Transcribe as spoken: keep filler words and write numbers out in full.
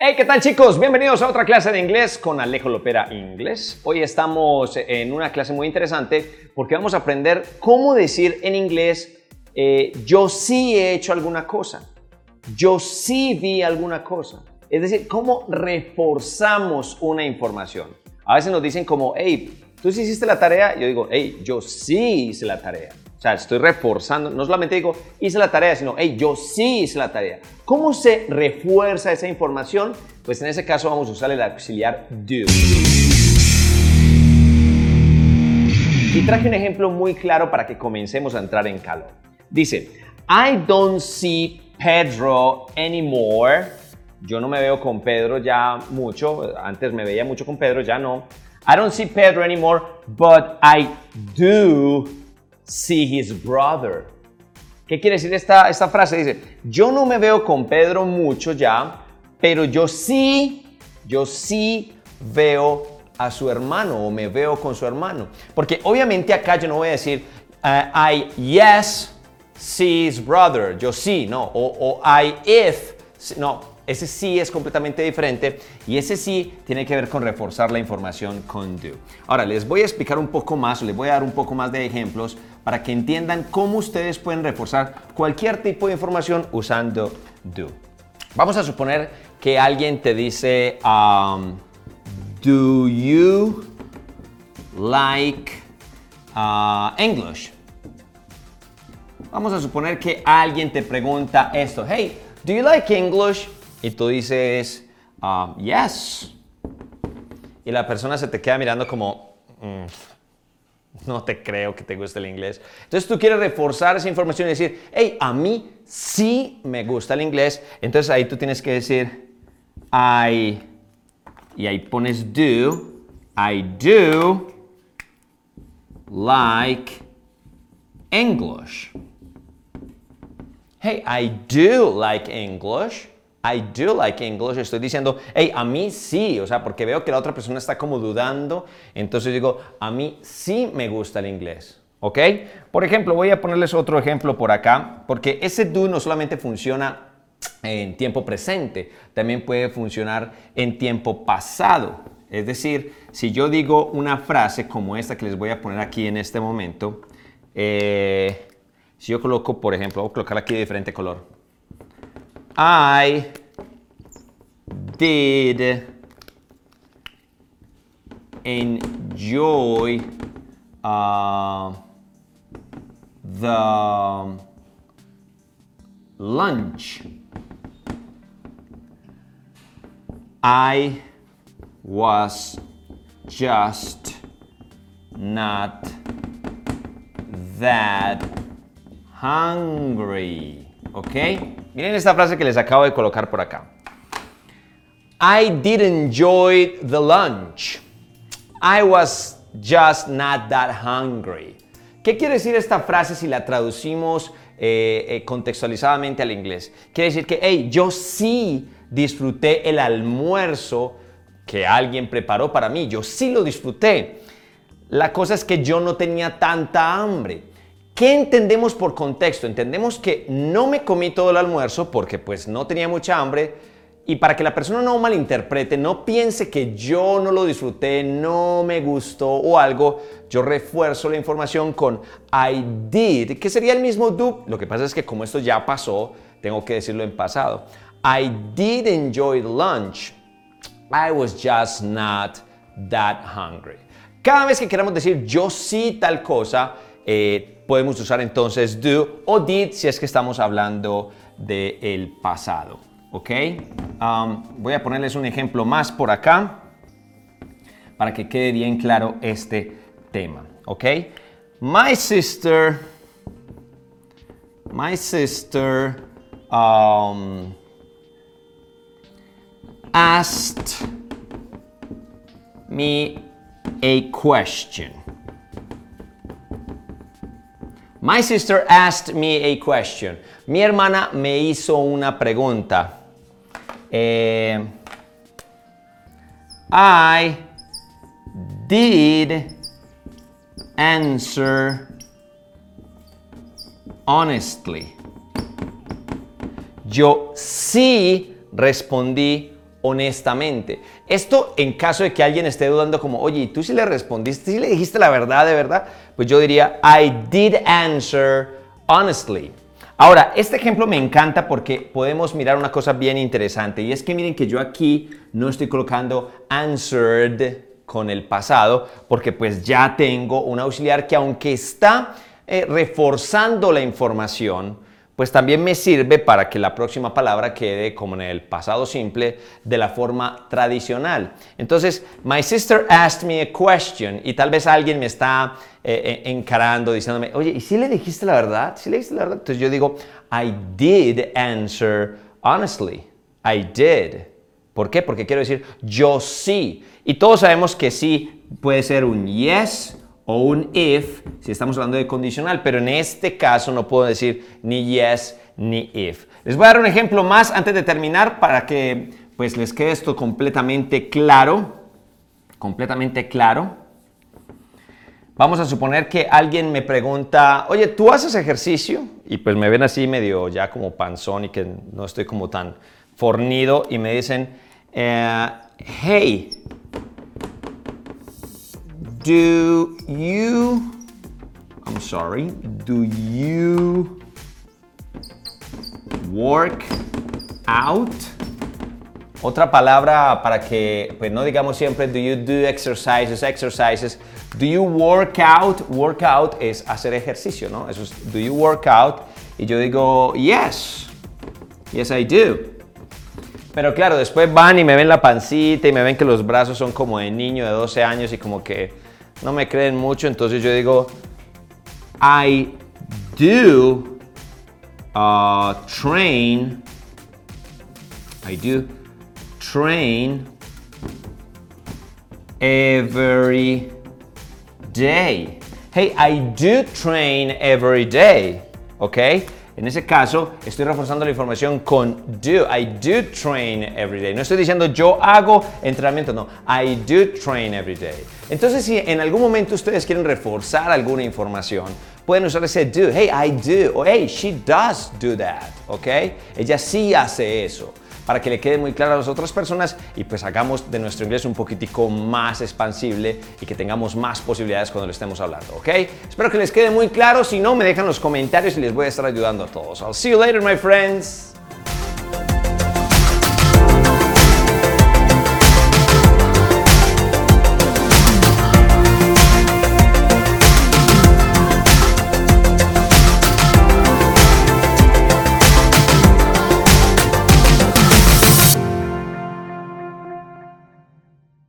Hey, ¿qué tal, chicos? Bienvenidos a otra clase de inglés con Alejo Lopera Inglés. Hoy estamos en una clase muy interesante porque vamos a aprender cómo decir en inglés eh, yo sí he hecho alguna cosa, yo sí vi alguna cosa. Es decir, cómo reforzamos una información. A veces nos dicen como, hey, ¿tú sí hiciste la tarea? Yo digo, hey, yo sí hice la tarea. O sea, estoy reforzando, no solamente digo hice la tarea, sino hey, yo sí hice la tarea. ¿Cómo se refuerza esa información? Pues en ese caso vamos a usar el auxiliar do. Y traje un ejemplo muy claro para que comencemos a entrar en calor. Dice, I don't see Pedro anymore. Yo no me veo con Pedro ya mucho. Antes me veía mucho con Pedro, ya no. I don't see Pedro anymore, but I do see his brother. ¿Qué quiere decir esta, esta frase? Dice, yo no me veo con Pedro mucho ya, pero yo sí, yo sí veo a su hermano o me veo con su hermano. Porque obviamente acá yo no voy a decir, uh, I yes see his brother, yo sí, no, o, o I if, no, ese sí es completamente diferente y ese sí tiene que ver con reforzar la información con do. Ahora, les voy a explicar un poco más, les voy a dar un poco más de ejemplos para que entiendan cómo ustedes pueden reforzar cualquier tipo de información usando do. Vamos a suponer que alguien te dice, um, do you like uh, English? Vamos a suponer que alguien te pregunta esto, hey, do you like English? Y tú dices, uh, yes. Y la persona se te queda mirando como, mm. No te creo que te guste el inglés. Entonces tú quieres reforzar esa información y decir, hey, a mí sí me gusta el inglés. Entonces ahí tú tienes que decir, I, y ahí pones do, I do like English. Hey, I do like English. I do like English. Estoy diciendo, hey, a mí sí, o sea, porque veo que la otra persona está como dudando, entonces digo, a mí sí me gusta el inglés, ¿ok? Por ejemplo, voy a ponerles otro ejemplo por acá, porque ese do no solamente funciona en tiempo presente, también puede funcionar en tiempo pasado. Es decir, si yo digo una frase como esta que les voy a poner aquí en este momento, eh, si yo coloco, por ejemplo, voy a colocar aquí de diferente color. I did enjoy uh, the lunch. I was just not that hungry. Okay? Miren esta frase que les acabo de colocar por acá. I did enjoy the lunch. I was just not that hungry. ¿Qué quiere decir esta frase si la traducimos eh, eh, contextualizadamente al inglés? Quiere decir que, hey, yo sí disfruté el almuerzo que alguien preparó para mí. Yo sí lo disfruté. La cosa es que yo no tenía tanta hambre. ¿Qué entendemos por contexto? Entendemos que no me comí todo el almuerzo porque pues no tenía mucha hambre y para que la persona no malinterprete, no piense que yo no lo disfruté, no me gustó o algo, yo refuerzo la información con I did, que sería el mismo do. Lo que pasa es que como esto ya pasó, tengo que decirlo en pasado. I did enjoy lunch. I was just not that hungry. Cada vez que queramos decir yo sí tal cosa, eh, podemos usar entonces do o did si es que estamos hablando del pasado, ¿ok? Um, voy a ponerles un ejemplo más por acá para que quede bien claro este tema, ¿ok? My sister, my sister um, asked me a question. My sister asked me a question. Mi hermana me hizo una pregunta. Eh, I did answer honestly. Yo sí respondí honestamente. Esto en caso de que alguien esté dudando como, oye, ¿y tú sí le respondiste, sí le dijiste la verdad de verdad? Pues yo diría, I did answer honestly. Ahora, este ejemplo me encanta porque podemos mirar una cosa bien interesante, y es que miren que yo aquí no estoy colocando answered con el pasado porque pues ya tengo un auxiliar que, aunque está eh, reforzando la información, pues también me sirve para que la próxima palabra quede como en el pasado simple de la forma tradicional. Entonces, my sister asked me a question, y tal vez alguien me está eh, encarando diciéndome, oye, ¿y si le dijiste la verdad? ¿Sí le dijiste la verdad? Entonces yo digo, I did answer honestly. I did. ¿Por qué? Porque quiero decir yo sí. Y todos sabemos que sí puede ser un yes o un if, si estamos hablando de condicional, pero en este caso no puedo decir ni yes ni if. Les voy a dar un ejemplo más antes de terminar para que pues les quede esto completamente claro, completamente claro. Vamos a suponer que alguien me pregunta, oye, ¿tú haces ejercicio? Y pues me ven así medio ya como panzón y que no estoy como tan fornido, y me dicen, eh, hey, do you, I'm sorry, do you work out? Otra palabra para que pues no digamos siempre do you do exercises, exercises. Do you work out? Work out es hacer ejercicio, ¿no? Eso es do you work out. Y yo digo yes, yes I do. Pero claro, después van y me ven la pancita y me ven que los brazos son como de niño de doce años y como que no me creen mucho, entonces yo digo, I do uh, train, I do train every day. Hey, I do train every day, ¿ok? En ese caso, estoy reforzando la información con do. I do train every day. No estoy diciendo yo hago entrenamiento, no. I do train every day. Entonces, si en algún momento ustedes quieren reforzar alguna información, pueden usar ese do. Hey, I do. O hey, she does do that. ¿Ok? Ella sí hace eso. Para que le quede muy claro a las otras personas y pues hagamos de nuestro inglés un poquitico más expansible y que tengamos más posibilidades cuando lo estemos hablando, ¿ok? Espero que les quede muy claro. Si no, me dejan los comentarios y les voy a estar ayudando a todos. I'll see you later, my friends.